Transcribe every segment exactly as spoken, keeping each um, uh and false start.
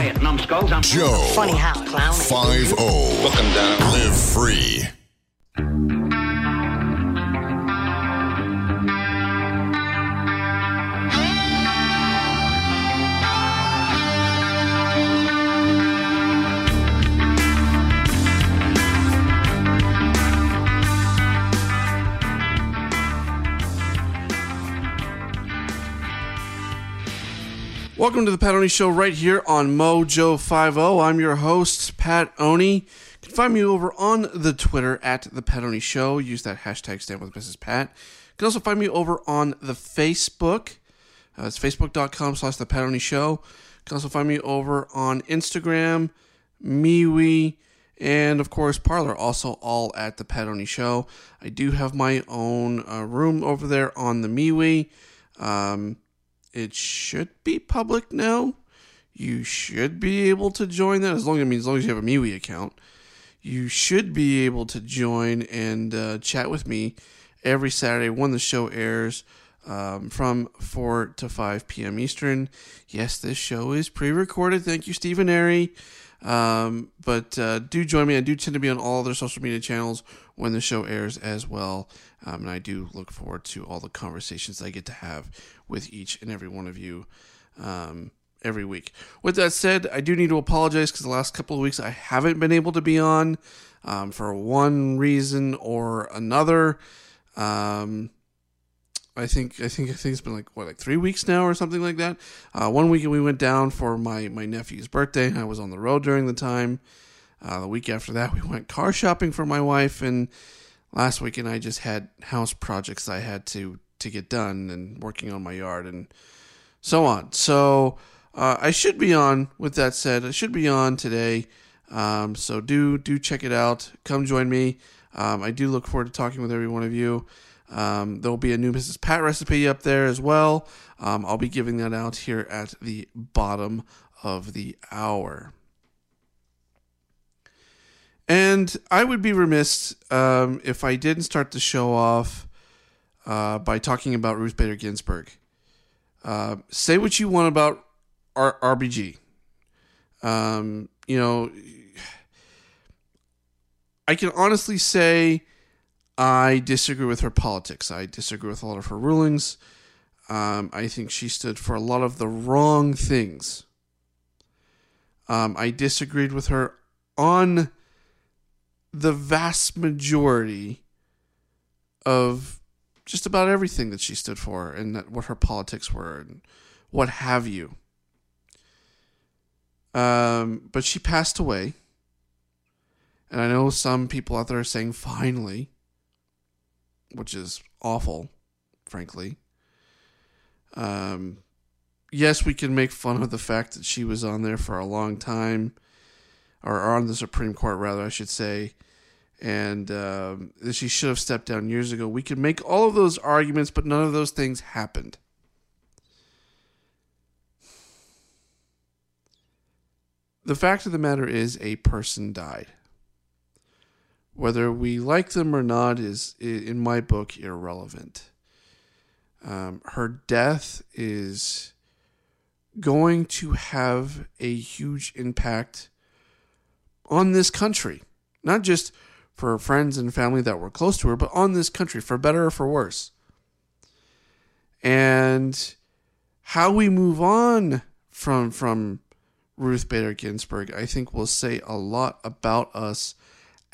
Hey, numbskulls, I'm Joe. Funny how clown. five oh. Look 'em down. Live free. Welcome to the Pat Oney Show right here on Mojo five oh. I'm your host, Pat Oney. You can find me over on the Twitter at the Pat Oney Show. Use that hashtag stand with Missus Pat. You can also find me over on the Facebook. Uh, it's facebook.com slash the Pat Oney Show. You can also find me over on Instagram, MeWe, and of course Parler, also all at the Pat Oney Show. I do have my own uh, room over there on the MeWe. Um... It should be public now. You should be able to join that. As long as, I mean, as long as you have a MeWe account, you should be able to join and uh, chat with me every Saturday when the show airs um, from four to five p.m. Eastern. Yes, this show is pre-recorded. Thank you, Stephen Airy. Um, but uh, do join me. I do tend to be on all their social media channels when the show airs as well. Um, and I do look forward to all the conversations that I get to have with each and every one of you um, every week. With that said, I do need to apologize because the last couple of weeks I haven't been able to be on um, for one reason or another. Um, I think I think I think it's been like what like three weeks now or something like that. Uh, one week we went down for my my nephew's birthday. And I was on the road during the time. Uh, the week after that, we went car shopping for my wife, and last weekend I just had house projects I had to to get done and working on my yard and so on. So uh, I should be on. With that said, I should be on today. Um, so do do check it out. Come join me. Um, I do look forward to talking with every one of you. Um, there'll be a new Missus Pat recipe up there as well. Um, I'll be giving that out here at the bottom of the hour. And I would be remiss um, if I didn't start the show off uh, by talking about Ruth Bader Ginsburg. Uh, say what you want about R- RBG. Um, you know, I can honestly say I disagree with her politics. I disagree with a lot of her rulings. Um, I think she stood for a lot of the wrong things. Um, I disagreed with her on the vast majority of just about everything that she stood for and that what her politics were and what have you. Um, but she passed away. And I know some people out there are saying finally, which is awful, frankly. Um, yes, we can make fun of the fact that she was on there for a long time, or on the Supreme Court, rather, I should say, and um, she should have stepped down years ago. We can make all of those arguments, but none of those things happened. The fact of the matter is a person died. Whether we like them or not is, in my book, irrelevant. Um, her death is going to have a huge impact on this country. Not just for friends and family that were close to her, but on this country, for better or for worse. And how we move on from, from Ruth Bader Ginsburg, I think will say a lot about us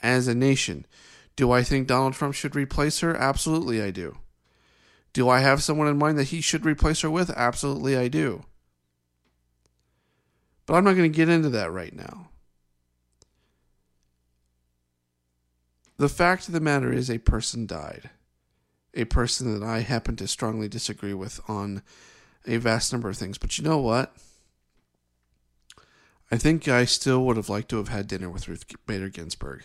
as a nation. Do I think Donald Trump should replace her? Absolutely, I do. Do I have someone in mind that he should replace her with? Absolutely, I do. But I'm not going to get into that right now. The fact of the matter is a person died. A person that I happen to strongly disagree with on a vast number of things. But you know what? I think I still would have liked to have had dinner with Ruth Bader Ginsburg.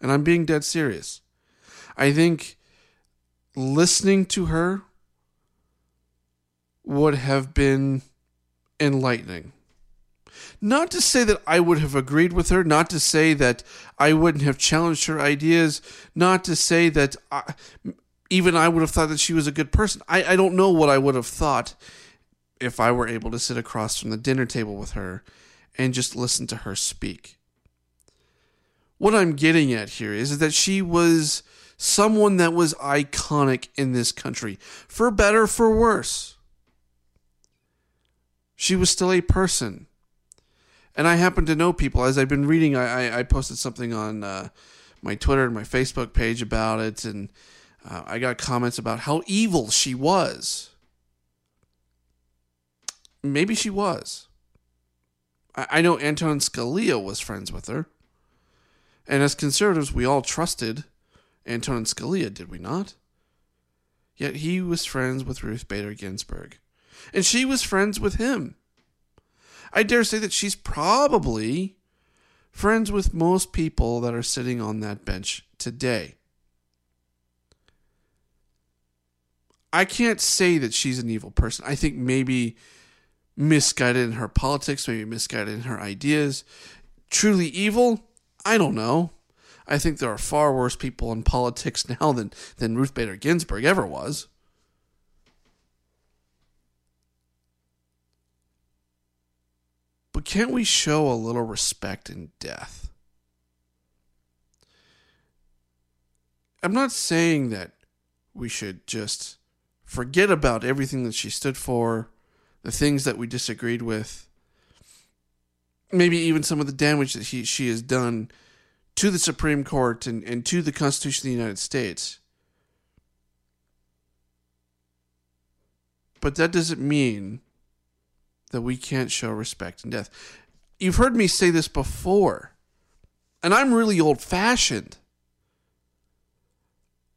And I'm being dead serious. I think listening to her would have been enlightening. Not to say that I would have agreed with her, not to say that I wouldn't have challenged her ideas, not to say that I, even I would have thought that she was a good person. I, I don't know what I would have thought if I were able to sit across from the dinner table with her and just listen to her speak. What I'm getting at here is that she was someone that was iconic in this country, for better, for worse. She was still a person. And I happen to know people. As I've been reading, I, I, I posted something on uh, my Twitter and my Facebook page about it, and uh, I got comments about how evil she was. Maybe she was. I, I know Antonin Scalia was friends with her. And as conservatives, we all trusted Antonin Scalia, did we not? Yet he was friends with Ruth Bader Ginsburg. And she was friends with him. I dare say that she's probably friends with most people that are sitting on that bench today. I can't say that she's an evil person. I think maybe misguided in her politics, maybe misguided in her ideas. Truly evil? I don't know. I think there are far worse people in politics now than, than Ruth Bader Ginsburg ever was. But can't we show a little respect in death? I'm not saying that we should just forget about everything that she stood for, the things that we disagreed with, maybe even some of the damage that he, she has done to the Supreme Court and, and to the Constitution of the United States. But that doesn't mean that we can't show respect in death. You've heard me say this before, and I'm really old-fashioned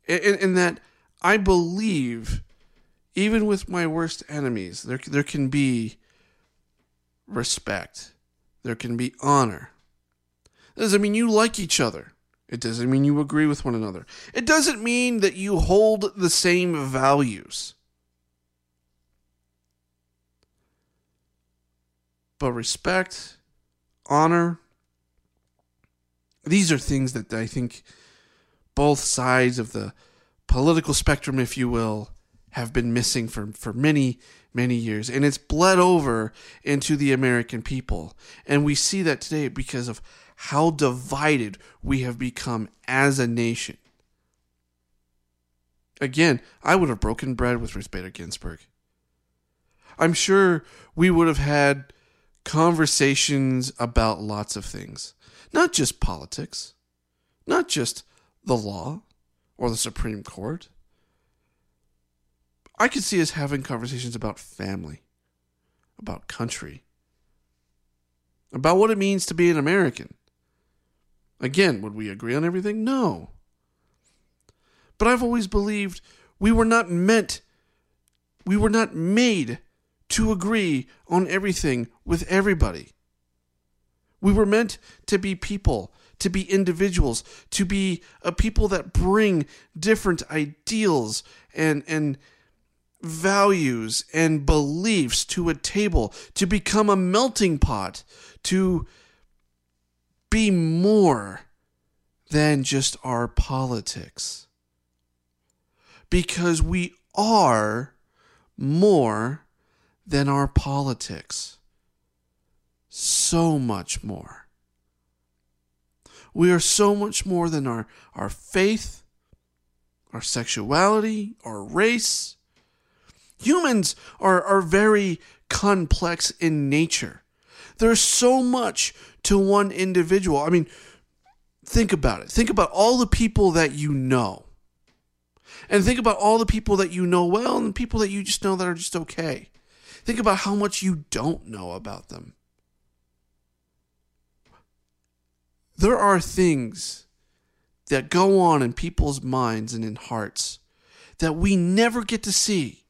in, in, in that I believe even with my worst enemies, there, there can be respect. There can be honor. It doesn't mean you like each other. It doesn't mean you agree with one another. It doesn't mean that you hold the same values. But respect, honor, these are things that I think both sides of the political spectrum, if you will, have been missing for, for many, many years. And it's bled over into the American people. And we see that today because of how divided we have become as a nation. Again, I would have broken bread with Ruth Bader Ginsburg. I'm sure we would have had conversations about lots of things, not just politics, not just the law or the Supreme Court. I could see us having conversations about family, about country, about what it means to be an American. Again, would we agree on everything? No. But I've always believed we were not meant, we were not made to agree on everything with everybody. We were meant to be people, to be individuals, to be a people that bring different ideals and, and values and beliefs to a table, to become a melting pot, to be more than just our politics. Because we are more than our politics. So much more. We are so much more than our, our faith, our sexuality, our race. Humans are, are very complex in nature. There's so much to one individual. I mean, think about it. Think about all the people that you know. And think about all the people that you know well and the people that you just know that are just okay. Think about how much you don't know about them. There are things that go on in people's minds and in hearts that we never get to see,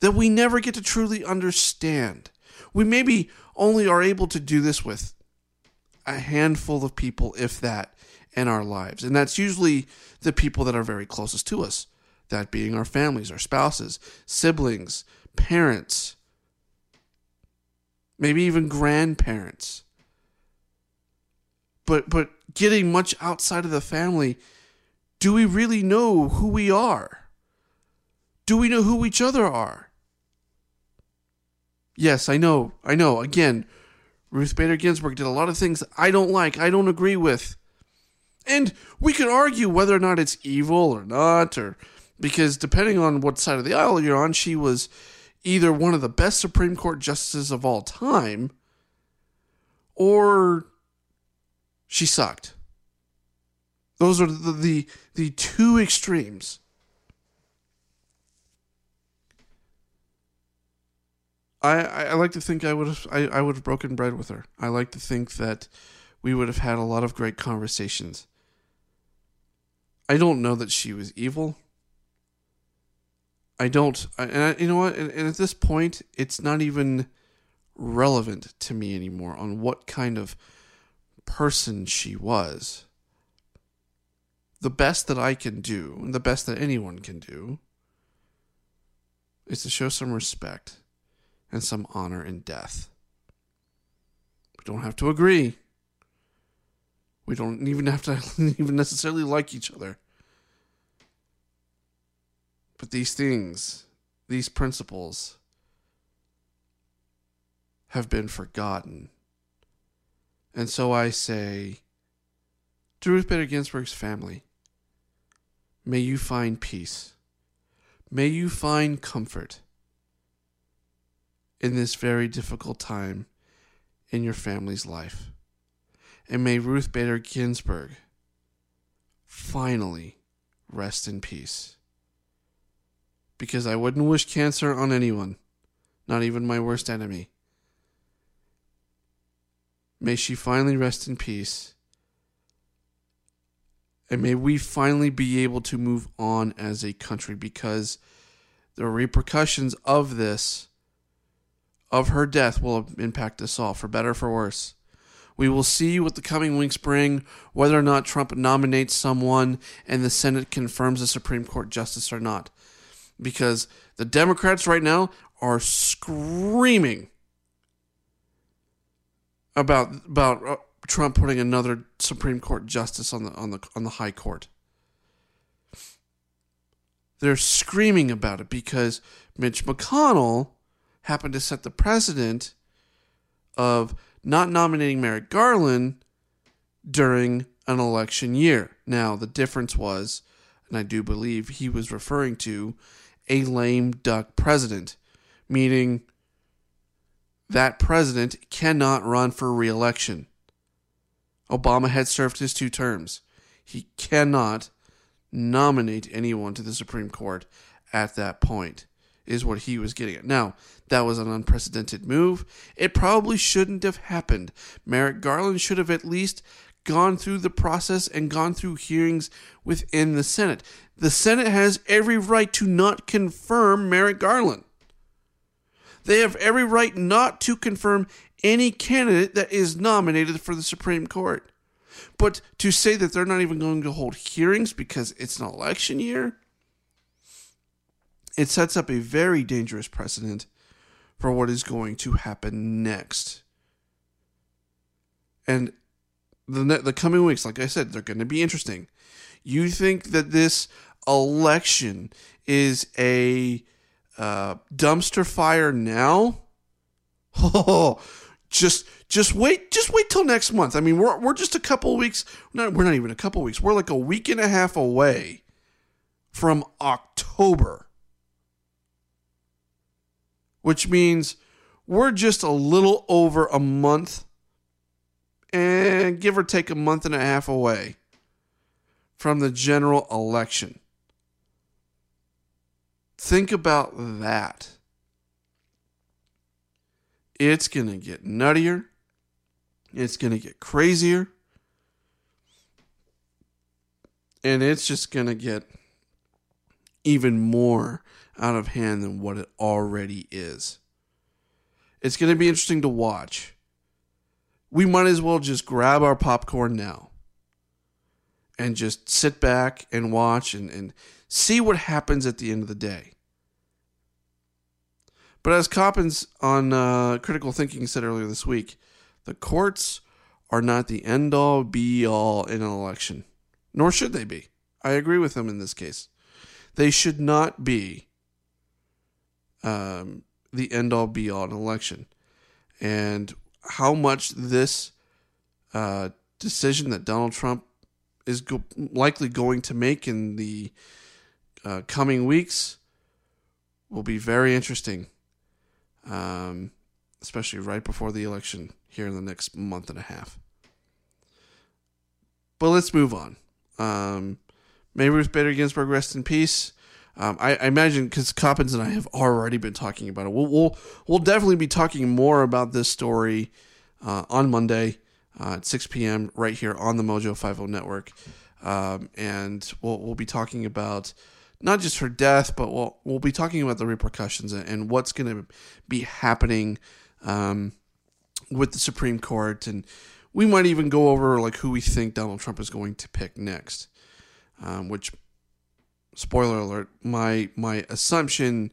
that we never get to truly understand. We maybe only are able to do this with a handful of people, if that, in our lives. And that's usually the people that are very closest to us, that being our families, our spouses, siblings, parents, maybe even grandparents. But but getting much outside of the family, do we really know who we are? Do we know who each other are? Yes, I know. I know. Again, Ruth Bader Ginsburg did a lot of things I don't like, I don't agree with. And we could argue whether or not it's evil or not, or because depending on what side of the aisle you're on, she was either one of the best Supreme Court justices of all time, or she sucked. Those are the, the, the two extremes. I, I like to think I would have I, I would have broken bread with her. I like to think that we would have had a lot of great conversations. I don't know that she was evil. I don't, I, and I, you know what? And, and at this point, it's not even relevant to me anymore on what kind of person she was. The best that I can do, and the best that anyone can do, is to show some respect and some honor in death. We don't have to agree. We don't even have to even necessarily like each other. But these things, these principles, have been forgotten. And so I say to Ruth Bader Ginsburg's family, may you find peace. May you find comfort in this very difficult time in your family's life. And may Ruth Bader Ginsburg finally rest in peace. Because I wouldn't wish cancer on anyone, not even my worst enemy. May she finally rest in peace. And may we finally be able to move on as a country, because the repercussions of this, of her death, will impact us all, for better or for worse. We will see what the coming weeks bring, whether or not Trump nominates someone and the Senate confirms a Supreme Court justice or not. Because the Democrats right now are screaming about about Trump putting another Supreme Court justice on the on the on the high court. They're screaming about it because Mitch McConnell happened to set the precedent of not nominating Merrick Garland during an election year. Now, the difference was, and I do believe he was referring to, a lame duck president, meaning that president cannot run for re-election. Obama had served his two terms. He cannot nominate anyone to the Supreme Court at that point, is what he was getting at. Now, that was an unprecedented move. It probably shouldn't have happened. Merrick Garland should have at least gone through the process and gone through hearings within the Senate. The Senate has every right to not confirm Merrick Garland. They have every right not to confirm any candidate that is nominated for the Supreme Court. But to say that they're not even going to hold hearings because it's an election year, it sets up a very dangerous precedent for what is going to happen next. And the ne- the coming weeks, like I said, they're going to be interesting. You think that this election is a uh, dumpster fire now? Oh, just just wait, just wait till next month. I mean, we're we're just a couple weeks. Not we're not even a couple weeks. We're like a week and a half away from October. Which means we're just a little over a month, and give or take a month and a half away from the general election. Think about that. It's going to get nuttier. It's going to get crazier. And it's just going to get even more out of hand than what it already is. It's going to be interesting to watch. We might as well just grab our popcorn now and just sit back and watch and, and see what happens at the end of the day. But as Coppins on uh, Critical Thinking said earlier this week, the courts are not the end-all, be-all in an election, nor should they be. I agree with him in this case. They should not be um, the end-all, be-all in an election. And how much this uh, decision that Donald Trump is go- likely going to make in the uh, coming weeks will be very interesting, um, especially right before the election here in the next month and a half. But let's move on. Um, may Ruth Bader Ginsburg rest in peace. Um, I, I imagine because Coppins and I have already been talking about it. We'll we'll, we'll definitely be talking more about this story uh, on Monday uh, at six p.m. right here on the Mojo five oh Network, um, and we'll we'll be talking about not just her death, but we'll we'll be talking about the repercussions and, and what's going to be happening um, with the Supreme Court, and we might even go over like who we think Donald Trump is going to pick next, um, which. Spoiler alert, my my assumption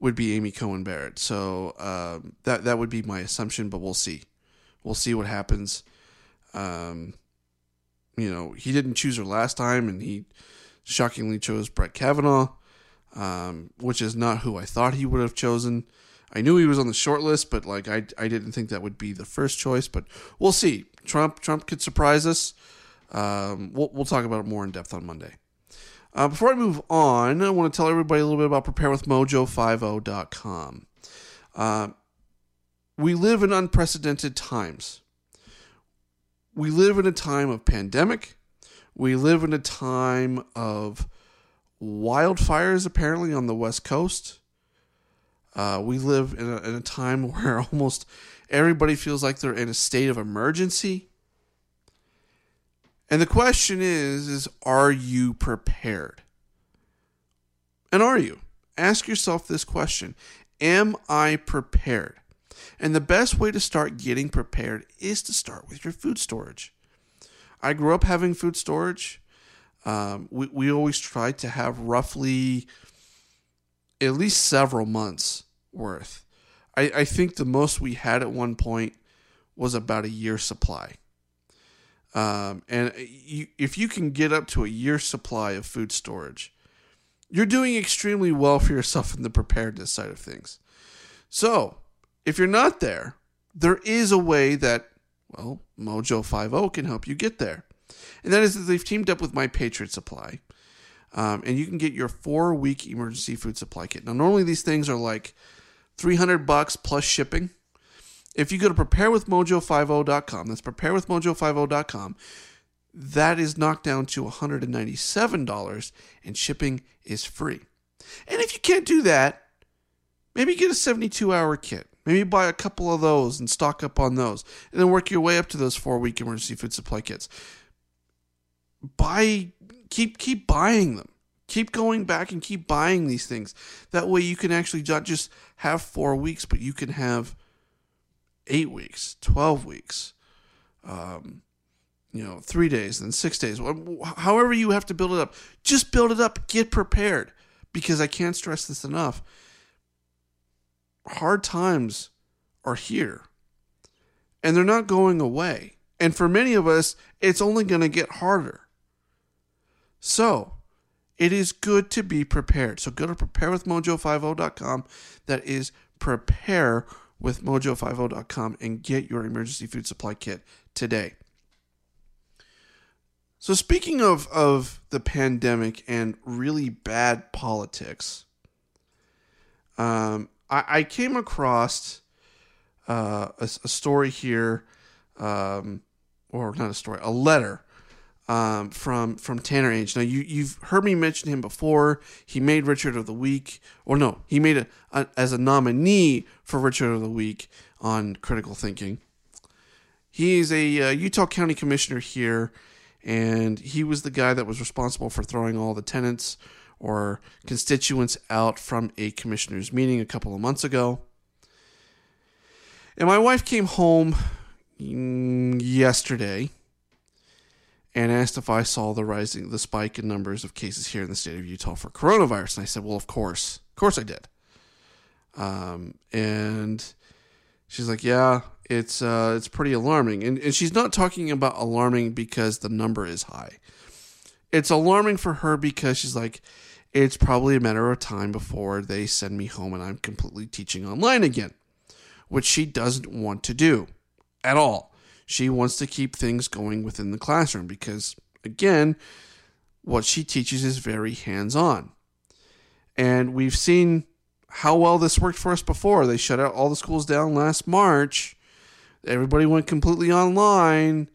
would be Amy Cohen Barrett. So uh, that, that would be my assumption, but we'll see. We'll see what happens. Um, you know, he didn't choose her last time, and he shockingly chose Brett Kavanaugh, um, which is not who I thought he would have chosen. I knew he was on the short list, but like I, I didn't think that would be the first choice. But we'll see. Trump Trump could surprise us. Um, we'll, we'll talk about it more in depth on Monday. Uh, before I move on, I want to tell everybody a little bit about prepare with mojo fifty dot com. Uh, we live in unprecedented times. We live in a time of pandemic. We live in a time of wildfires, apparently, on the West Coast. Uh, we live in a, in a time where almost everybody feels like they're in a state of emergency. And the question is, is are you prepared? And are you? Ask yourself this question. Am I prepared? And the best way to start getting prepared is to start with your food storage. I grew up having food storage. Um, we, we always tried to have roughly at least several months worth. I, I think the most we had at one point was about a year's supply. Um, and you, if you can get up to a year's supply of food storage, you're doing extremely well for yourself in the preparedness side of things. So if you're not there, there is a way that, well, Mojo five oh can help you get there. And that is that they've teamed up with My Patriot Supply. Um, and you can get your four week emergency food supply kit. Now, normally these things are like three hundred bucks plus shipping. If you go to prepare with mojo fifty dot com, that's prepare with mojo fifty dot com, that is knocked down to one hundred ninety-seven dollars, and shipping is free. And if you can't do that, maybe get a seventy-two hour kit. Maybe buy a couple of those and stock up on those, and then work your way up to those four-week emergency food supply kits. Buy, keep keep buying them. Keep going back and keep buying these things. That way you can actually not just have four weeks, but you can have eight weeks, twelve weeks, um, you know, three days, then six days, however you have to build it up. Just build it up. Get prepared, because I can't stress this enough. Hard times are here, and they're not going away. And for many of us, it's only going to get harder. So it is good to be prepared. So go to prepare with mojo fifty dot com. That is prepare with mojo fifty dot com and get your emergency food supply kit today. So speaking of, of the pandemic and really bad politics, um, I, I came across uh, a, a story here, um, or not a story, a letter um, from from Tanner Ainge. Now you you've heard me mention him before. He made Richard of the Week, or no, he made it as a nominee for Richard of the Week on Critical Thinking. He is a uh, Utah County Commissioner here, and he was the guy that was responsible for throwing all the tenants or constituents out from a commissioner's meeting a couple of months ago. And my wife came home yesterday and asked if I saw the rising, the spike in numbers of cases here in the state of Utah for coronavirus. And I said, well, of course, of course I did. Um, and she's like, yeah, it's, uh, it's pretty alarming. And, and she's not talking about alarming because the number is high. It's alarming for her because she's like, it's probably a matter of time before they send me home and I'm completely teaching online again, which she doesn't want to do at all. She wants to keep things going within the classroom because, again, what she teaches is very hands-on. And we've seen how well this worked for us before. They shut out all the schools down last March. Everybody went completely online,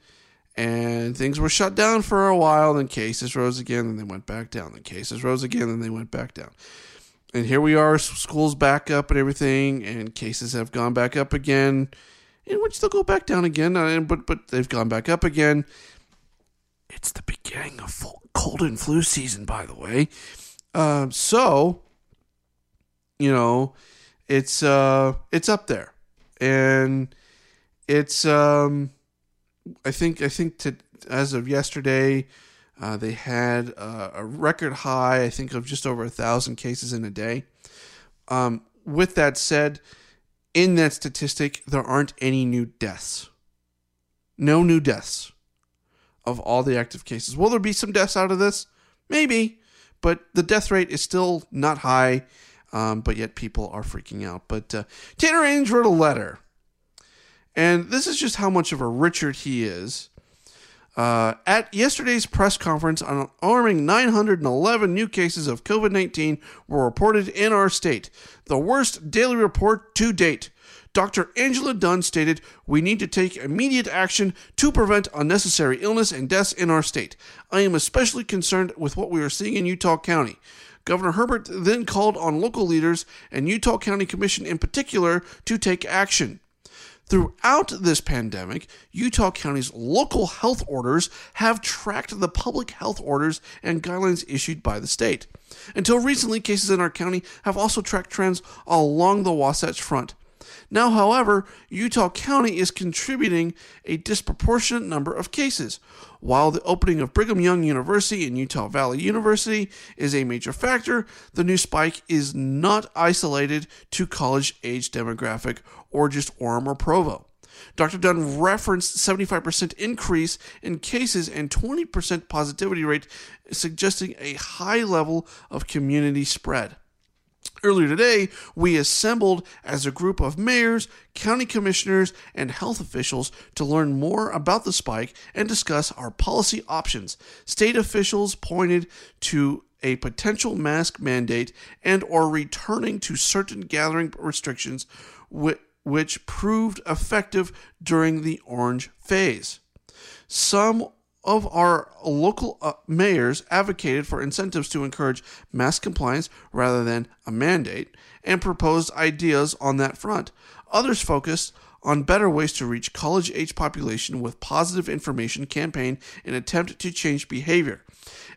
and things were shut down for a while. Then cases rose again, and they went back down. Then cases rose again, and they went back down. And here we are, schools back up and everything, and cases have gone back up again, in which they'll go back down again, but but they've gone back up again. It's the beginning of full cold and flu season, by the way. Um, so, you know, it's uh, it's up there, and it's um, I think I think to, as of yesterday, uh, they had a, a record high, I think, of just over a thousand cases in a day. Um, with that said, in that statistic, there aren't any new deaths. No new deaths of all the active cases. Will there be some deaths out of this? Maybe. But the death rate is still not high, um, but yet people are freaking out. But uh, Tanner Ainge wrote a letter. And this is just how much of a Richard he is. Uh, at yesterday's press conference, an alarming nine hundred eleven new cases of covid nineteen were reported in our state, the worst daily report to date. Doctor Angela Dunn stated, "We need to take immediate action to prevent unnecessary illness and deaths in our state. I am especially concerned with what we are seeing in Utah County." Governor Herbert then called on local leaders and Utah County Commission in particular to take action. Throughout this pandemic, Utah County's local health orders have tracked the public health orders and guidelines issued by the state. Until recently, cases in our county have also tracked trends along the Wasatch Front. Now, however, Utah County is contributing a disproportionate number of cases. While the opening of Brigham Young University and Utah Valley University is a major factor, the new spike is not isolated to college-age demographic or just Orem or Provo. Doctor Dunn referenced seventy-five percent increase in cases and twenty percent positivity rate, suggesting a high level of community spread. Earlier today, we assembled as a group of mayors, county commissioners, and health officials to learn more about the spike and discuss our policy options. State officials pointed to a potential mask mandate and or returning to certain gathering restrictions which proved effective during the orange phase. Some of our local uh, mayors advocated for incentives to encourage mask compliance rather than a mandate and proposed ideas on that front. Others focused on better ways to reach college-age population with positive information campaign in attempt to change behavior.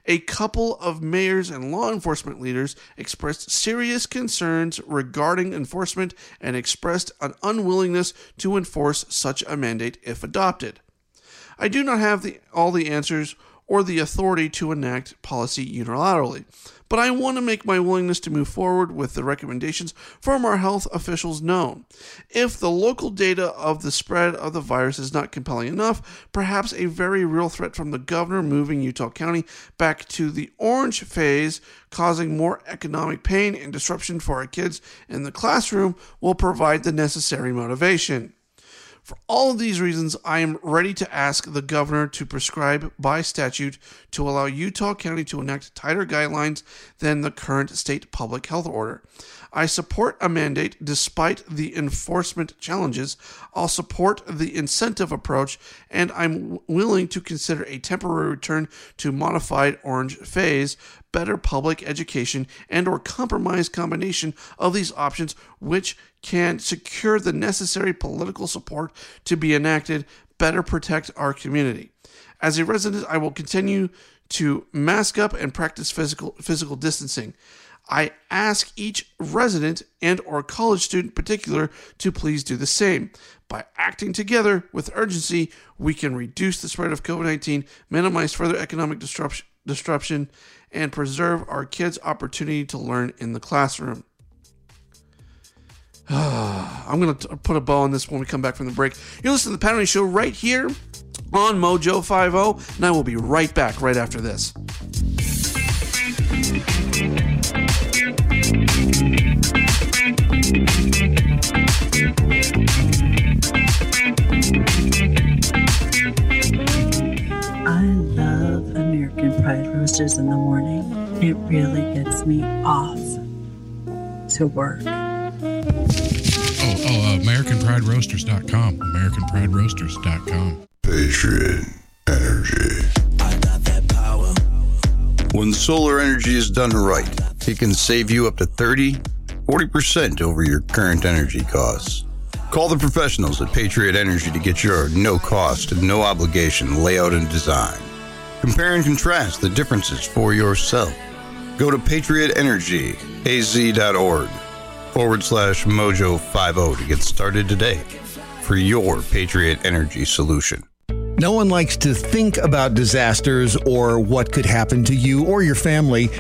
A couple of mayors and law enforcement leaders expressed serious concerns regarding enforcement and expressed an unwillingness to enforce such a mandate if adopted. I do not have the, all the answers or the authority to enact policy unilaterally, but I want to make my willingness to move forward with the recommendations from our health officials known. If the local data of the spread of the virus is not compelling enough, perhaps a very real threat from the governor moving Utah County back to the orange phase, causing more economic pain and disruption for our kids in the classroom, will provide the necessary motivation. For all of these reasons, I am ready to ask the governor to prescribe by statute to allow Utah County to enact tighter guidelines than the current state public health order. I support a mandate despite the enforcement challenges. I'll support the incentive approach, and I'm willing to consider a temporary return to modified orange phase, better public education, and or compromise combination of these options which can secure the necessary political support to be enacted, better protect our community. As a resident, I will continue to mask up and practice physical physical distancing. I ask each resident and or college student in particular to please do the same. By acting together with urgency, we can reduce the spread of covid nineteen, minimize further economic disruption, disruption and preserve our kids' opportunity to learn in the classroom. I'm going to put a bow on this when we come back from the break. You're listening to The Pat Oney Show right here on Mojo five oh, and I will be right back right after this. I love American Pride Roasters in the morning. It really gets me off to work. Oh, oh, uh, American Pride Roasters dot com. American Pride Roasters dot com. Patriot Energy. I got that power. When solar energy is done right, it can save you up to thirty, forty percent over your current energy costs. Call the professionals at Patriot Energy to get your no-cost and no-obligation layout and design. Compare and contrast the differences for yourself. Go to patriotenergyaz.org forward slash mojo50 to get started today for your Patriot Energy solution. No one likes to think about disasters or what could happen to you or your family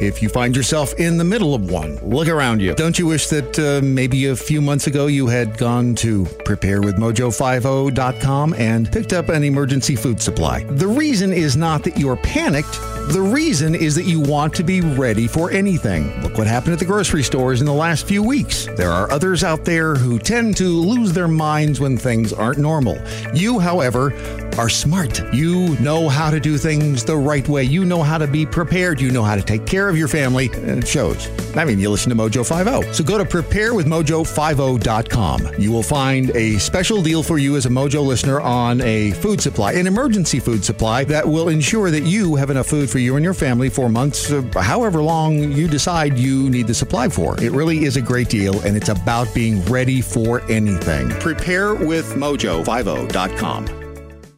if you find yourself in the middle of one. Look around you. Don't you wish that uh, maybe a few months ago you had gone to prepare with mojo fifty dot com and picked up an emergency food supply? The reason is not that you're panicked. The reason is that you want to be ready for anything. Look what happened at the grocery stores in the last few weeks. There are others out there who tend to lose their minds when things aren't normal. You, however, are smart. You know how to do things the right way. You know how to be prepared. You know how to take care of your family. And it shows. I mean, you listen to Mojo five oh. So go to prepare with mojo fifty dot com. You will find a special deal for you as a Mojo listener on a food supply, an emergency food supply that will ensure that you have enough food for you and your family for months, uh, however long you decide you need the supply for. It really is a great deal, and it's about being ready for anything. prepare with mojo fifty dot com.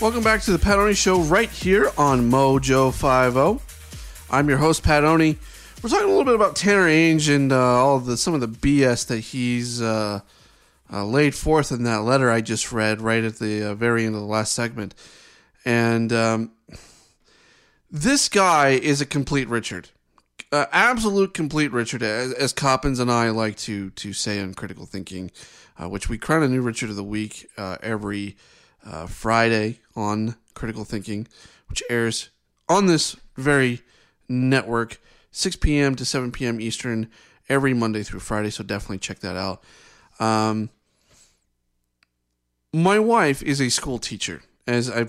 Welcome back to the Pat Oney Show right here on Mojo five oh. I'm your host, Pat Oney. We're talking a little bit about Tanner Ainge and uh, all the some of the B S that he's uh, uh, laid forth in that letter I just read right at the uh, very end of the last segment. And um, this guy is a complete Richard. Uh, absolute complete Richard, as, as Coppins and I like to, to say on Critical Thinking, uh, which we crown a new Richard of the Week uh, every Uh, Friday on Critical Thinking, which airs on this very network, six p.m. to seven p.m. Eastern, every Monday through Friday, so definitely check that out. Um, my wife is a school teacher, as I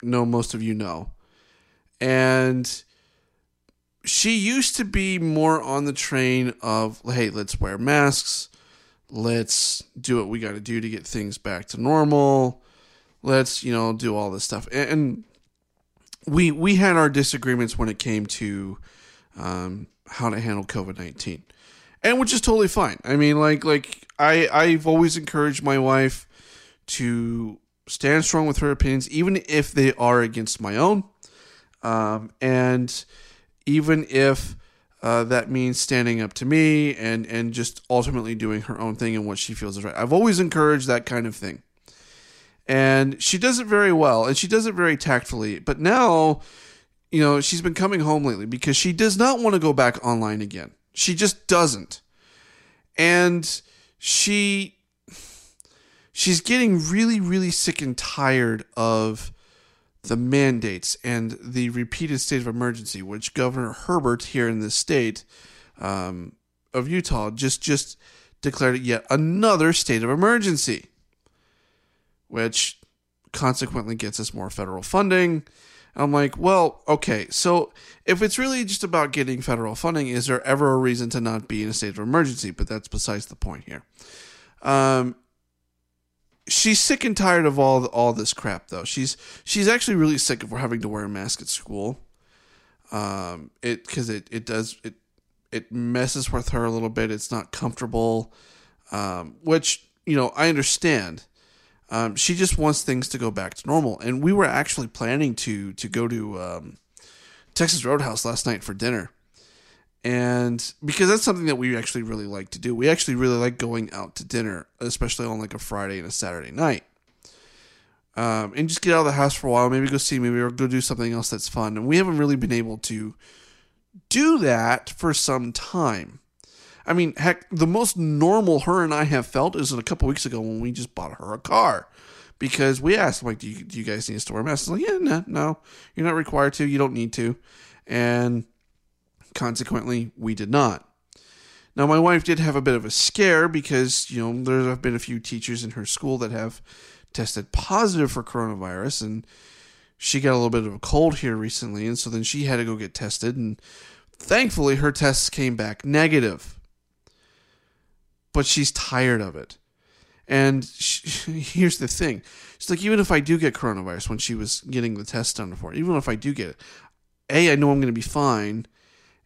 know most of you know, and she used to be more on the train of, hey, let's wear masks, let's do what we got to do to get things back to normal, let's, you know, do all this stuff. And we we had our disagreements when it came to um, how to handle covid nineteen, and which is totally fine. I mean, like like I, I've always encouraged my wife to stand strong with her opinions, even if they are against my own, um, and even if uh, that means standing up to me and, and just ultimately doing her own thing and what she feels is right. I've always encouraged that kind of thing. And she does it very well, and she does it very tactfully. But now, you know, she's been coming home lately because she does not want to go back online again. She just doesn't. And she she's getting really, really sick and tired of the mandates and the repeated state of emergency, which Governor Herbert here in the state um, of Utah just, just declared yet another state of emergency, which consequently gets us more federal funding, I'm like, well, okay, so if it's really just about getting federal funding, is there ever a reason to not be in a state of emergency? But that's besides the point here. Um, she's sick and tired of all all this crap, though. She's she's actually really sick of having to wear a mask at school. Um, it because it it does it it messes with her a little bit. It's not comfortable, um, which you know I understand. Um, she just wants things to go back to normal. And we were actually planning to to go to um, Texas Roadhouse last night for dinner. And because that's something that we actually really like to do. We actually really like going out to dinner, especially on like a Friday and a Saturday night. Um, and just get out of the house for a while. Maybe go see me or go do something else that's fun. And we haven't really been able to do that for some time. I mean, heck, the most normal her and I have felt is a couple weeks ago when we just bought her a car. Because we asked, like, do you, do you guys need us to wear masks? Like, yeah, no, no, you're not required to. You don't need to. And consequently, we did not. Now, my wife did have a bit of a scare because, you know, there have been a few teachers in her school that have tested positive for coronavirus. And she got a little bit of a cold here recently. And so then she had to go get tested. And thankfully, her tests came back negative. But she's tired of it. And she, here's the thing. She's like, even if I do get coronavirus when she was getting the test done for it, even if I do get it, A, I know I'm going to be fine.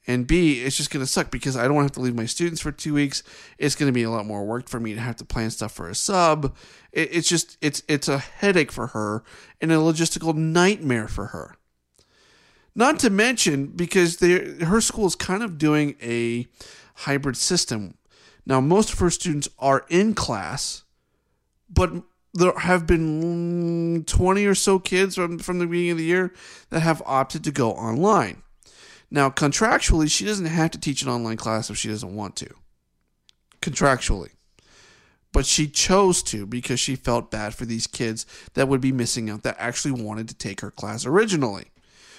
And B, it's just going to suck because I don't have to leave my students for two weeks. It's going to be a lot more work for me to have to plan stuff for a sub. It, it's just, it's, it's a headache for her and a logistical nightmare for her. Not to mention, because her school is kind of doing a hybrid system. Now, most of her students are in class, but there have been twenty or so kids from, from the beginning of the year that have opted to go online. Now, contractually, she doesn't have to teach an online class if she doesn't want to. Contractually. But she chose to because she felt bad for these kids that would be missing out that actually wanted to take her class originally.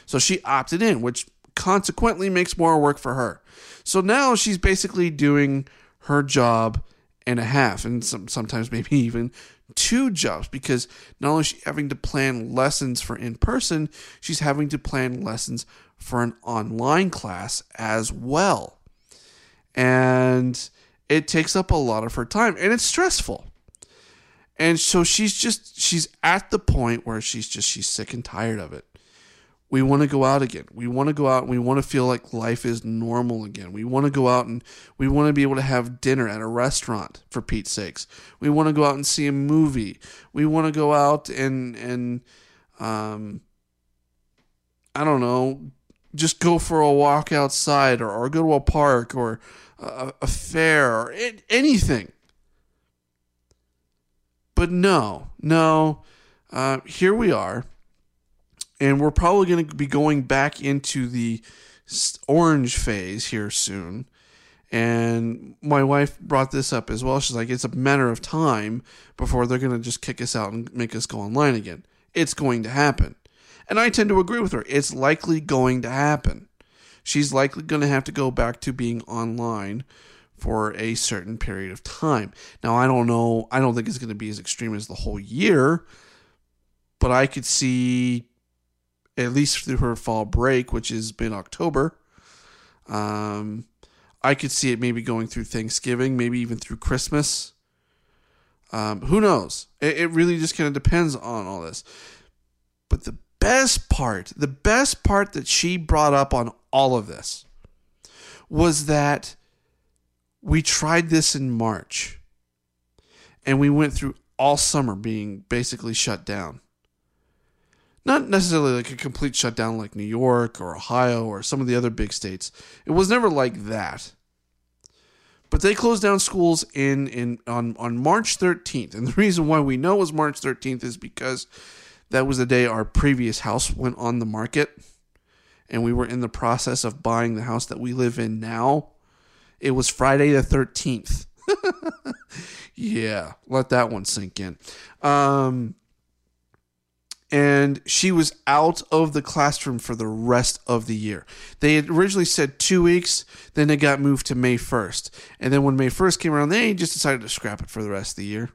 So she opted in, which consequently makes more work for her. So now she's basically doing her job and a half, and some, sometimes maybe even two jobs, because not only is she having to plan lessons for in person, she's having to plan lessons for an online class as well. And it takes up a lot of her time and it's stressful. And so she's just, she's at the point where she's just, she's sick and tired of it. We want to go out again. We want to go out and we want to feel like life is normal again. We want to go out and we want to be able to have dinner at a restaurant, for Pete's sakes. We want to go out and see a movie. We want to go out and, and um, I don't know, just go for a walk outside or, or go to a park or a, a fair or it, anything. But no, no, uh, here we are. And we're probably going to be going back into the orange phase here soon. And my wife brought this up as well. She's like, it's a matter of time before they're going to just kick us out and make us go online again. It's going to happen. And I tend to agree with her. It's likely going to happen. She's likely going to have to go back to being online for a certain period of time. Now, I don't know. I don't think it's going to be as extreme as the whole year. But I could see, at least through her fall break, which has been October. Um, I could see it maybe going through Thanksgiving, maybe even through Christmas. Um, who knows? It, it really just kind of depends on all this. But the best part, the best part that she brought up on all of this was that we tried this in March and we went through all summer being basically shut down. Not necessarily like a complete shutdown like New York or Ohio or some of the other big states. It was never like that. But they closed down schools in, in on, on March thirteenth. And the reason why we know it was March thirteenth is because that was the day our previous house went on the market. And we were in the process of buying the house that we live in now. It was Friday the thirteenth. Yeah, let that one sink in. Um... And she was out of the classroom for the rest of the year. They had originally said two weeks, then it got moved to May first. And then when May first came around, they just decided to scrap it for the rest of the year.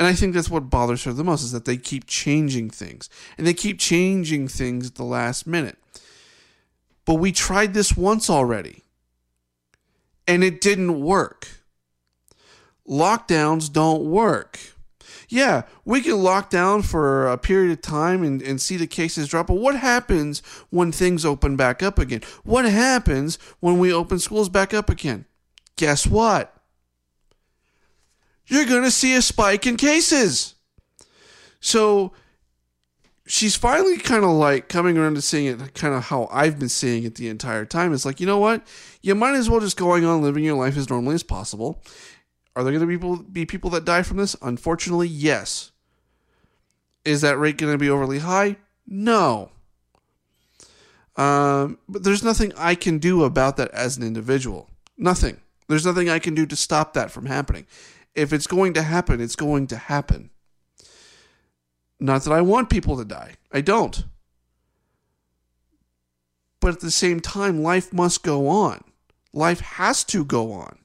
And I think that's what bothers her the most, is that they keep changing things. And they keep changing things at the last minute. But we tried this once already. And it didn't work. Lockdowns don't work. Yeah, we can lock down for a period of time and, and see the cases drop. But what happens when things open back up again? What happens when we open schools back up again? Guess what? You're going to see a spike in cases. So she's finally kind of like coming around to seeing it kind of how I've been seeing it the entire time. It's like, you know what? You might as well just going on living your life as normally as possible. Are there going to be people, be people that die from this? Unfortunately, yes. Is that rate going to be overly high? No. Um, but there's nothing I can do about that as an individual. Nothing. There's nothing I can do to stop that from happening. If it's going to happen, it's going to happen. Not that I want people to die. I don't. But at the same time, life must go on. Life has to go on.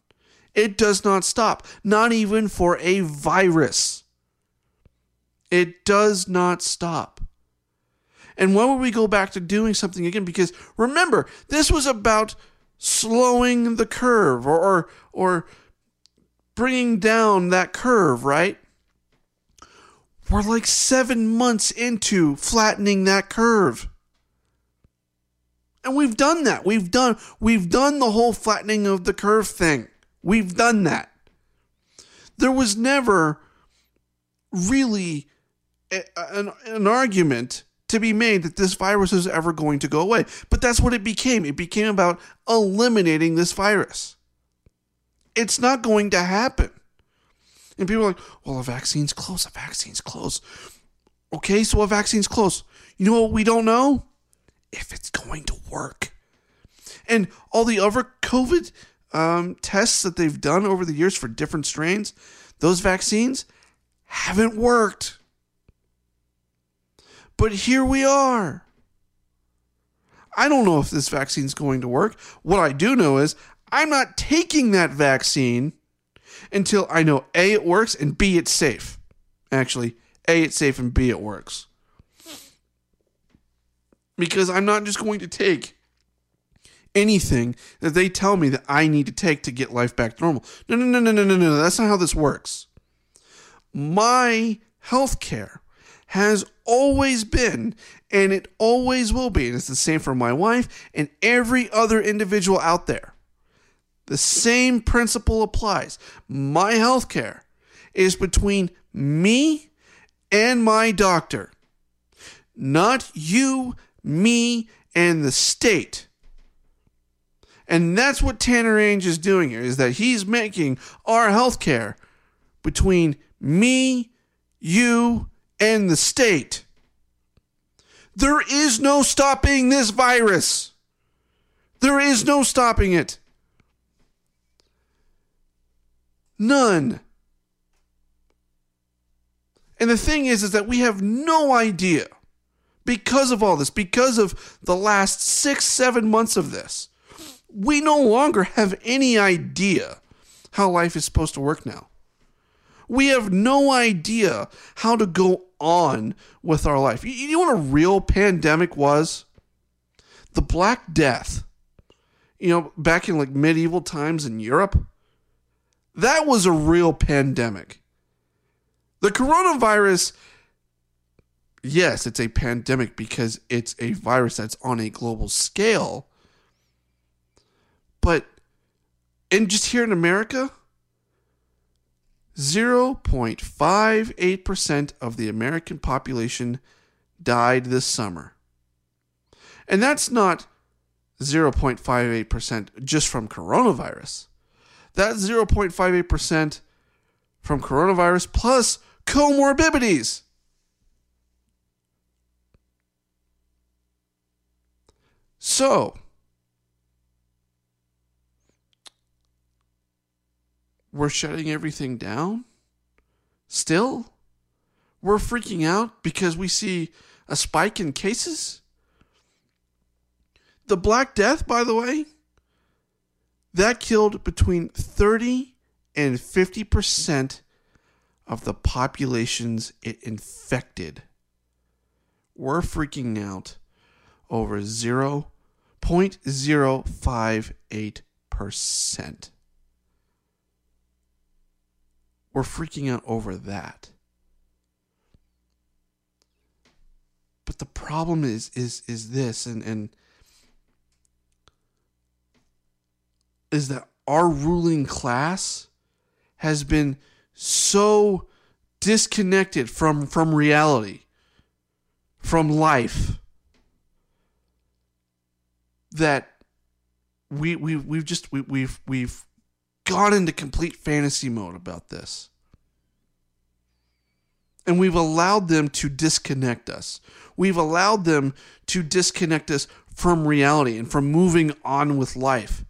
It does not stop, not even for a virus. It does not stop. And when will we go back to doing something again? Because remember, this was about slowing the curve or or, or bringing down that curve, right? We're like seven months into flattening that curve. And we've done that. We've done we've done the whole flattening of the curve thing. We've done that. There was never really a, an, an argument to be made that this virus is ever going to go away. But that's what it became. It became about eliminating this virus. It's not going to happen. And people are like, well, a vaccine's close. A vaccine's close. Okay, so a vaccine's close. You know what we don't know? If it's going to work. And all the other COVID Um, tests that they've done over the years for different strains, those vaccines haven't worked. But here we are. I don't know if this vaccine's going to work. What I do know is I'm not taking that vaccine until I know A, it works, and B, it's safe. Actually, A, it's safe, and B, it works. Because I'm not just going to take anything that they tell me that I need to take to get life back to normal. No, no, no, no, no, no, no. That's not how this works. My healthcare has always been, and it always will be, and it's the same for my wife and every other individual out there. The same principle applies. My healthcare is between me and my doctor, not you, me, and the state. And that's what Tanner Ainge is doing here, is that he's making our healthcare between me, you, and the state. There is no stopping this virus. There is no stopping it. None. And the thing is, is that we have no idea, because of all this, because of the last six, seven months of this, we no longer have any idea how life is supposed to work now. We have no idea how to go on with our life. You, you know what a real pandemic was? The Black Death. You know, back in like medieval times in Europe, that was a real pandemic. The coronavirus, yes, it's a pandemic because it's a virus that's on a global scale. But, and just here in America, zero point five eight percent of the American population died this summer. And that's not zero point five eight percent just from coronavirus. That's zero point five eight percent from coronavirus plus comorbidities. So we're shutting everything down still? We're freaking out because we see a spike in cases? The Black Death, by the way, that killed between thirty and fifty percent of the populations it infected. We're freaking out over zero point zero five eight percent. We're freaking out over that. But the problem is is is this and, and is that our ruling class has been so disconnected from, from reality, from life, that we we we've just we we've we've gone into complete fantasy mode about this. And we've allowed them to disconnect us. We've allowed them to disconnect us from reality and from moving on with life.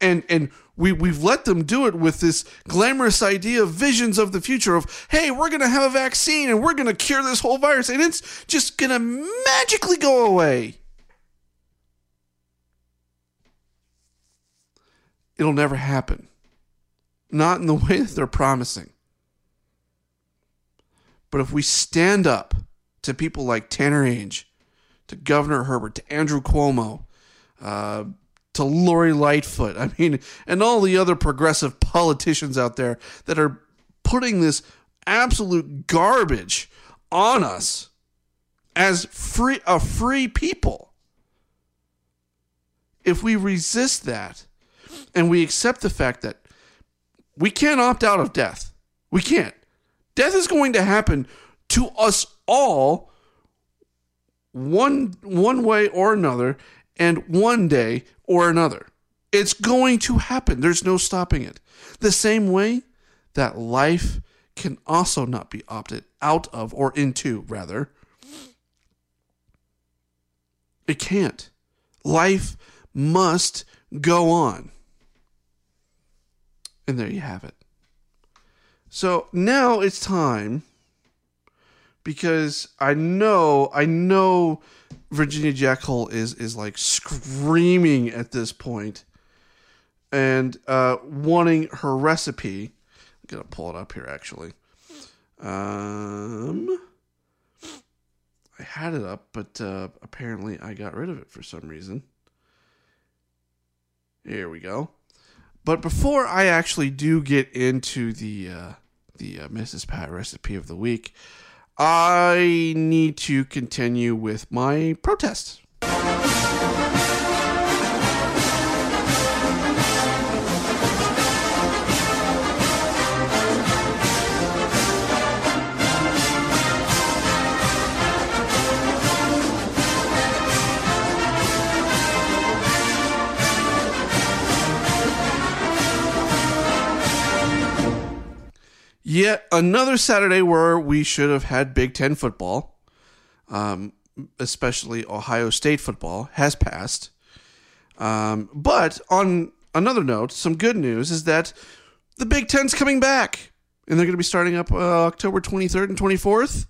And and we, we've let them do it with this glamorous idea of visions of the future of, hey, we're going to have a vaccine and we're going to cure this whole virus and it's just going to magically go away. It'll never happen. Not in the way that they're promising. But if we stand up to people like Tanner Ainge, to Governor Herbert, to Andrew Cuomo, uh, to Lori Lightfoot, I mean, and all the other progressive politicians out there that are putting this absolute garbage on us as free a free people. If we resist that and we accept the fact that we can't opt out of death, we can't. Death is going to happen to us all one one way or another, and one day or another. It's going to happen. There's no stopping it. The same way that life can also not be opted out of or into, rather. It can't. Life must go on. And there you have it. So now it's time, because I know, I know Virginia Jekyll is, is like screaming at this point and uh, wanting her recipe. I'm going to pull it up here, actually. Um, I had it up, but uh, apparently I got rid of it for some reason. Here we go. But before I actually do get into the... Uh, the uh, Missus Pat recipe of the week, I need to continue with my protest. Yet another Saturday where we should have had Big Ten football, um, especially Ohio State football, has passed. Um, but on another note, some good news is that the Big Ten's coming back. And they're going to be starting up uh, October twenty-third and twenty-fourth.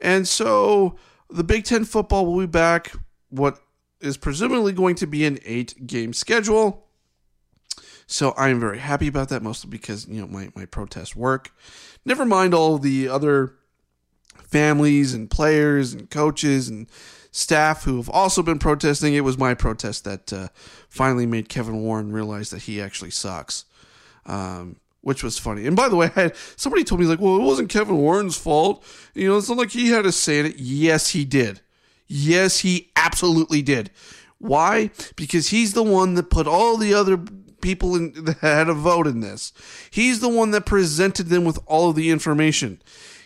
And so the Big Ten football will be back, what is presumably going to be an eight-game schedule. So I'm very happy about that, mostly because, you know, my, my protests work. Never mind all the other families and players and coaches and staff who have also been protesting. It was my protest that uh, finally made Kevin Warren realize that he actually sucks, um, which was funny. And by the way, I had, somebody told me, like, well, it wasn't Kevin Warren's fault. You know, it's not like he had a say in it. Yes, he did. Yes, he absolutely did. Why? Because he's the one that put all the other people in, that had a vote in this. He's the one that presented them with all of the information.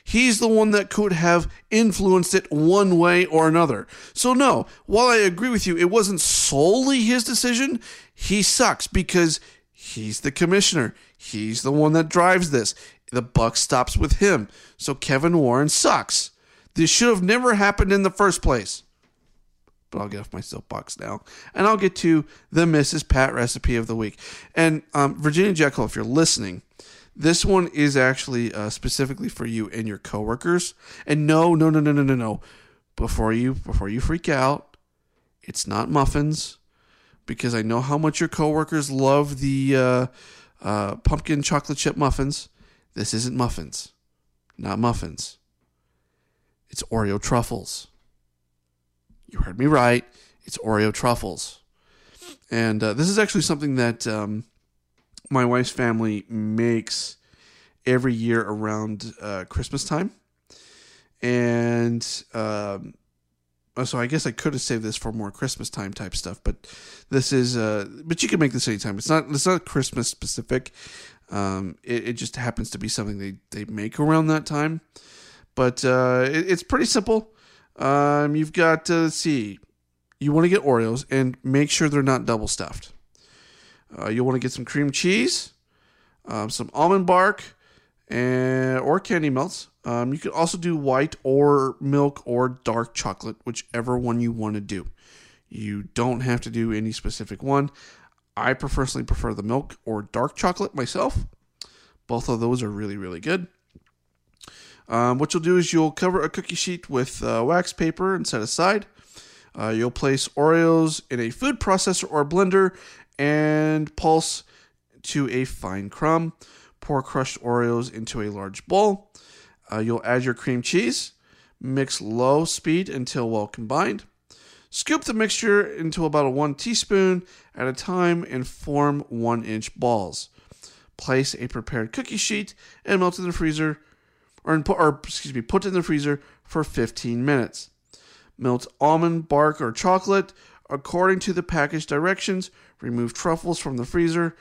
He's the one that could have influenced it one way or another. So no, while I agree with you, it wasn't solely his decision. He sucks because he's the commissioner. He's the one that drives this. The buck stops with him. So Kevin Warren sucks. This should have never happened in the first place. But I'll get off my soapbox now, and I'll get to the Missus Pat recipe of the week. And um, Virginia Jekyll, if you're listening, this one is actually uh, specifically for you and your coworkers. And no, no, no, no, no, no, no. Before you, before you freak out, it's not muffins, because I know how much your coworkers love the uh, uh, pumpkin chocolate chip muffins. This isn't muffins. Not muffins. It's Oreo truffles. You heard me right. It's Oreo truffles. And uh, this is actually something that um, my wife's family makes every year around uh, Christmas time. And um, so I guess I could have saved this for more Christmas time type stuff, but this is, uh, but you can make this anytime. It's not, it's not Christmas specific. Um, it, it just happens to be something they, they make around that time. But uh, it, it's pretty simple. Um, you've got to, let's see, you want to get Oreos and make sure they're not double stuffed. Uh, you'll want to get some cream cheese, um, some almond bark, and or candy melts. Um, you can also do white or milk or dark chocolate, whichever one you want to do. You don't have to do any specific one. I personally prefer the milk or dark chocolate myself. Both of those are really, really good. Um, what you'll do is you'll cover a cookie sheet with uh, wax paper and set aside. Uh, you'll place Oreos in a food processor or blender and pulse to a fine crumb. Pour crushed Oreos into a large bowl. Uh, you'll add your cream cheese. Mix low speed until well combined. Scoop the mixture into about a one teaspoon at a time and form one inch balls. Place a prepared cookie sheet and melt in the freezer. Or, in, or excuse me, put in the freezer for fifteen minutes. Melt almond bark or chocolate according to the package directions. Remove truffles from the freezer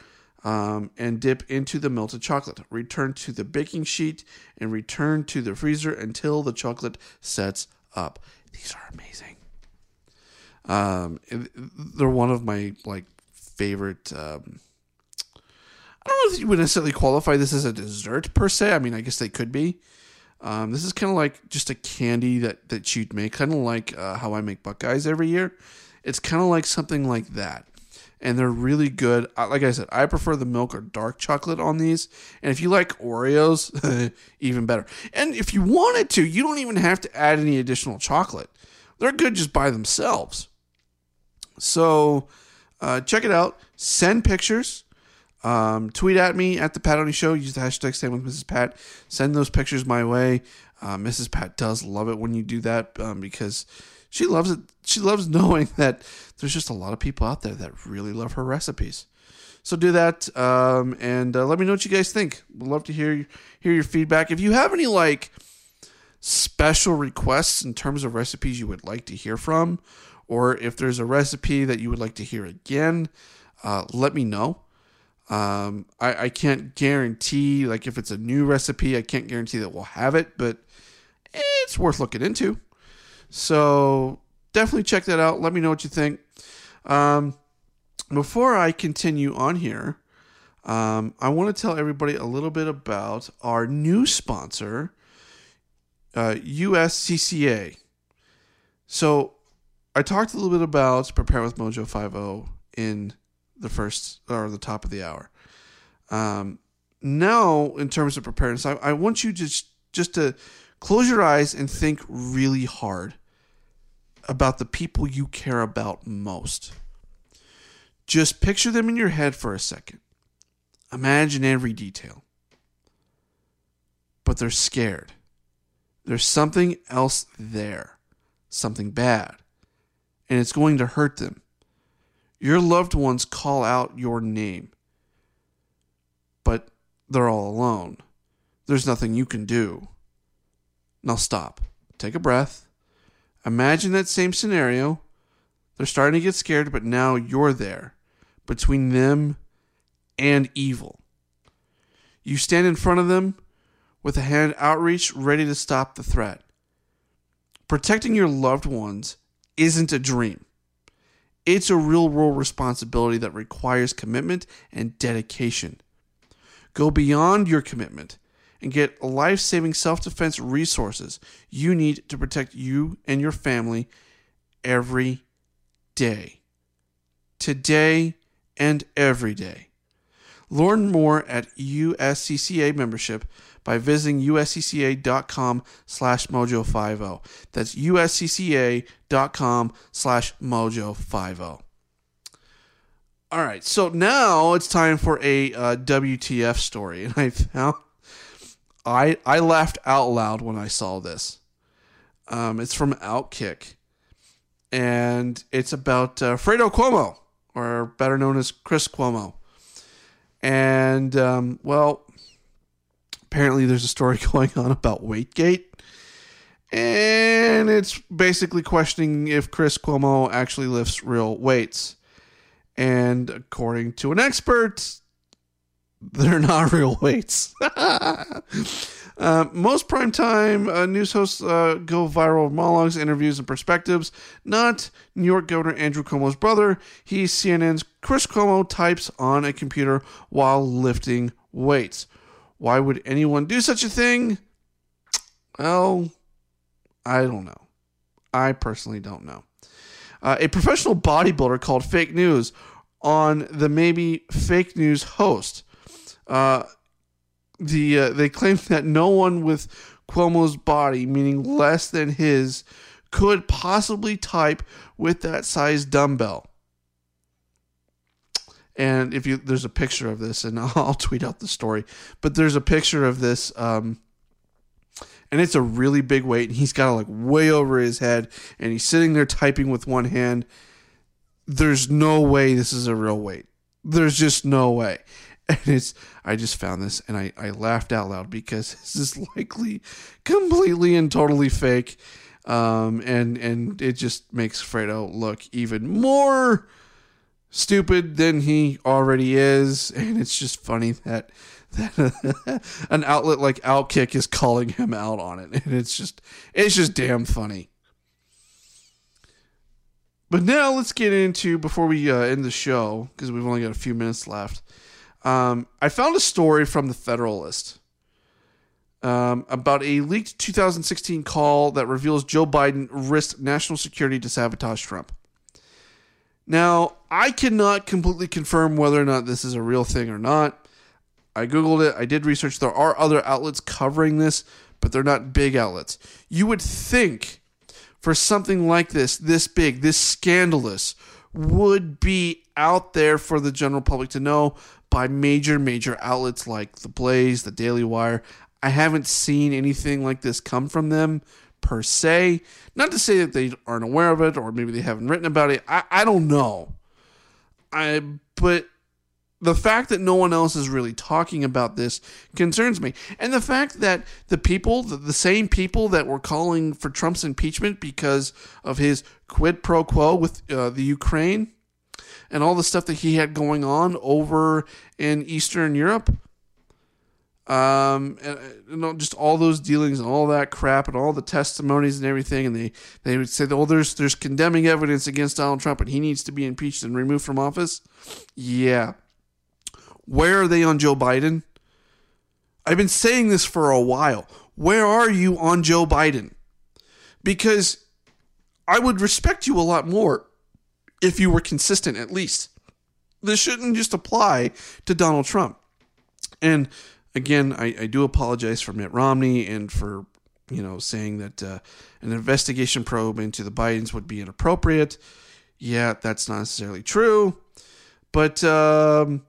um, and dip into the melted chocolate. Return to the baking sheet and return to the freezer until the chocolate sets up. These are amazing. Um, they're one of my like favorite. Um, I don't know if you would necessarily qualify this as a dessert per se. I mean, I guess they could be. Um, this is kind of like just a candy that, that you'd make, kind of like uh, how I make Buckeyes every year. It's kind of like something like that. And they're really good. Like I said, I prefer the milk or dark chocolate on these. And if you like Oreos, even better. And if you wanted to, you don't even have to add any additional chocolate. They're good just by themselves. So uh, check it out. Send pictures. Um, tweet at me at the Pat Oney Show. Use the hashtag Stand with Missus Pat. Send those pictures my way. Uh, Missus Pat does love it when you do that um, because she loves it. She loves knowing that there's just a lot of people out there that really love her recipes. So do that um, and uh, let me know what you guys think. We'd love to hear hear your feedback. If you have any like special requests in terms of recipes you would like to hear from, or if there's a recipe that you would like to hear again, uh, let me know. Um, I, I can't guarantee, like if it's a new recipe, I can't guarantee that we'll have it, but it's worth looking into. So definitely check that out. Let me know what you think. Um, before I continue on here, um, I want to tell everybody a little bit about our new sponsor, uh, U S C C A. So I talked a little bit about Prepare with Mojo five oh in the first or the top of the hour. Um, now, in terms of preparedness, I, I want you to just, just to close your eyes and think really hard about the people you care about most. Just picture them in your head for a second. Imagine every detail. But they're scared. There's something else there, something bad, and it's going to hurt them. Your loved ones call out your name, but they're all alone. There's nothing you can do. Now stop. Take a breath. Imagine that same scenario. They're starting to get scared, but now you're there, between them and evil. You stand in front of them with a hand outreached, ready to stop the threat. Protecting your loved ones isn't a dream. It's a real-world responsibility that requires commitment and dedication. Go beyond your commitment and get life-saving self-defense resources you need to protect you and your family every day. Today and every day. Learn more at U S C C A membership by visiting U S C C A dot com slash mojo fifty. That's U S C C A dot com slash mojo fifty. All right, so now it's time for a uh, W T F story, and I found I, I laughed out loud when I saw this. Um, it's from Outkick. And it's about uh, Fredo Cuomo, or better known as Chris Cuomo. And, um, well, apparently there's a story going on about Wategate. And it's basically questioning if Chris Cuomo actually lifts real weights. And according to an expert, they're not real weights. uh, most primetime uh, news hosts uh, go viral with monologues, interviews, and perspectives. Not New York Governor Andrew Cuomo's brother. He's C N N's Chris Cuomo types on a computer while lifting weights. Why would anyone do such a thing? Well, I don't know. I personally don't know. Uh, a professional bodybuilder called fake news on the maybe fake news host. Uh, the uh, they claimed that no one with Cuomo's body, meaning less than his, could possibly type with that size dumbbell. And if you, there's a picture of this, and I'll tweet out the story. But there's a picture of this. Um, And it's a really big weight, and he's got it like way over his head, and he's sitting there typing with one hand. There's no way this is a real weight. There's just no way. And it's, I just found this, and I, I laughed out loud because this is likely completely and totally fake. Um, and, and it just makes Fredo look even more stupid than he already is. And it's just funny that that an outlet like Outkick is calling him out on it. And it's just, it's just damn funny. But now let's get into, before we uh, end the show, because we've only got a few minutes left. Um, I found a story from the Federalist um, about a leaked two thousand sixteen call that reveals Joe Biden risked national security to sabotage Trump. Now, I cannot completely confirm whether or not this is a real thing or not. I Googled it. I did research. There are other outlets covering this, but they're not big outlets. You would think for something like this, this big, this scandalous, would be out there for the general public to know by major, major outlets like The Blaze, The Daily Wire. I haven't seen anything like this come from them per se. Not to say that they aren't aware of it or maybe they haven't written about it. I, I don't know. I but... The fact that no one else is really talking about this concerns me. And the fact that the people, the same people that were calling for Trump's impeachment because of his quid pro quo with uh, the Ukraine and all the stuff that he had going on over in Eastern Europe, um, and, and just all those dealings and all that crap and all the testimonies and everything, and they, they would say, oh, there's, there's condemning evidence against Donald Trump and he needs to be impeached and removed from office. Yeah. Where are they on Joe Biden? I've been saying this for a while. Where are you on Joe Biden? Because I would respect you a lot more if you were consistent, at least. This shouldn't just apply to Donald Trump. And again, I, I do apologize for Mitt Romney and for, you know, saying that uh, an investigation probe into the Bidens would be inappropriate. Yeah, that's not necessarily true. But, um...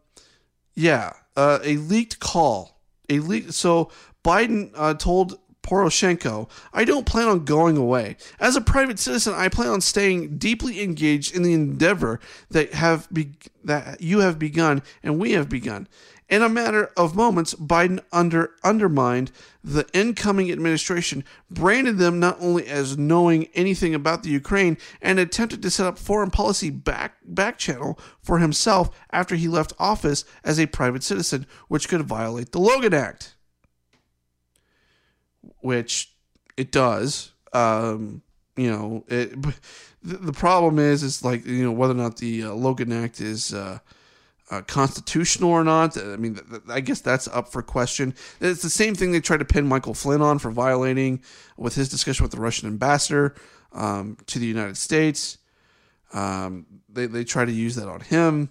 Yeah, uh, a leaked call. A leak. So Biden uh, told Poroshenko, I don't plan on going away. As a private citizen, I plan on staying deeply engaged in the endeavor that have be- that you have begun and we have begun. In a matter of moments, Biden under- undermined the incoming administration, branded them not only as knowing anything about the Ukraine, and attempted to set up foreign policy back back channel for himself after he left office as a private citizen, which could violate the Logan Act. Which it does. Um, you know, it, the problem is, it's like, you know, whether or not the uh, Logan Act is... Uh, Uh, constitutional or not. I mean, th- th- I guess that's up for question. It's the same thing they tried to pin Michael Flynn on for violating with his discussion with the Russian ambassador um, to the United States. Um, they, they try to use that on him.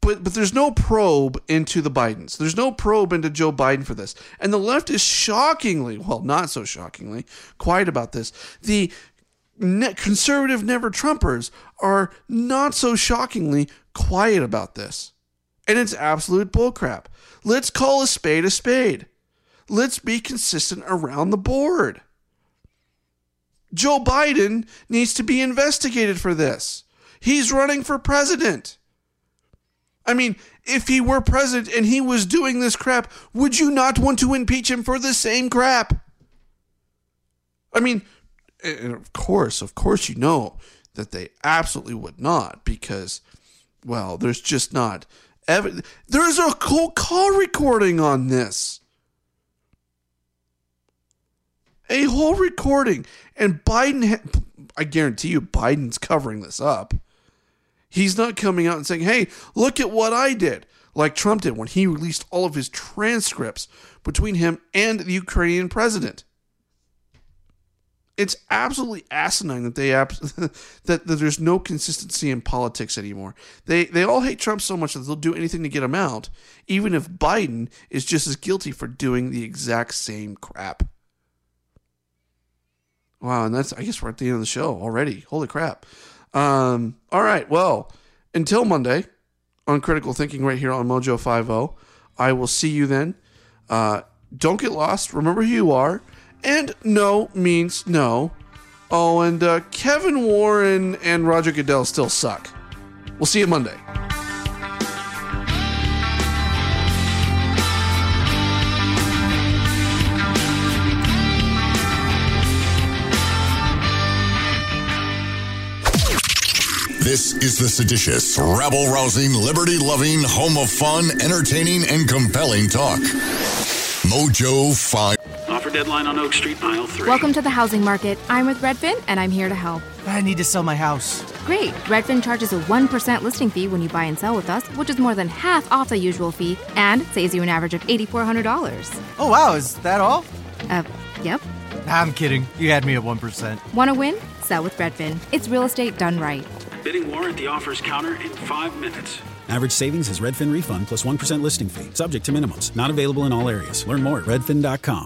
But, but there's no probe into the Bidens. There's no probe into Joe Biden for this. And the left is shockingly, well, not so shockingly, quiet about this. The ne- conservative never-Trumpers are not so shockingly quiet about this. And it's absolute bullcrap. Let's call a spade a spade. Let's be consistent around the board. Joe Biden needs to be investigated for this. He's running for president. I mean, if he were president and he was doing this crap, would you not want to impeach him for the same crap? I mean, and of course, of course, you know that they absolutely would not, because, well, there's just not ev- there's a cold call recording on this. A whole recording. And Biden, ha- I guarantee you, Biden's covering this up. He's not coming out and saying, hey, look at what I did, like Trump did when he released all of his transcripts between him and the Ukrainian president. It's absolutely asinine that they abs- that, that there's no consistency in politics anymore. They they all hate Trump so much that they'll do anything to get him out, even if Biden is just as guilty for doing the exact same crap. Wow, and that's, I guess we're at the end of the show already. Holy crap. Um, all right, well, until Monday on Critical Thinking right here on Mojo five oh, I will see you then. Uh, don't get lost. Remember who you are. And no means no. Oh, and uh, Kevin Warren and Roger Goodell still suck. We'll see you Monday. This is the seditious, rabble-rousing, liberty-loving, home of fun, entertaining, and compelling talk. Mojo five. Offer deadline on Oak Street, mile three. Welcome to the housing market. I'm with Redfin, and I'm here to help. I need to sell my house. Great. Redfin charges a one percent listing fee when you buy and sell with us, which is more than half off the usual fee and saves you an average of eight thousand four hundred dollars. Oh, wow. Is that all? Uh, yep. I'm kidding. You had me at one percent. Want to win? Sell with Redfin. It's real estate done right. Bidding war at the offers counter in five minutes. Average savings is Redfin refund plus one percent listing fee. Subject to minimums. Not available in all areas. Learn more at redfin dot com.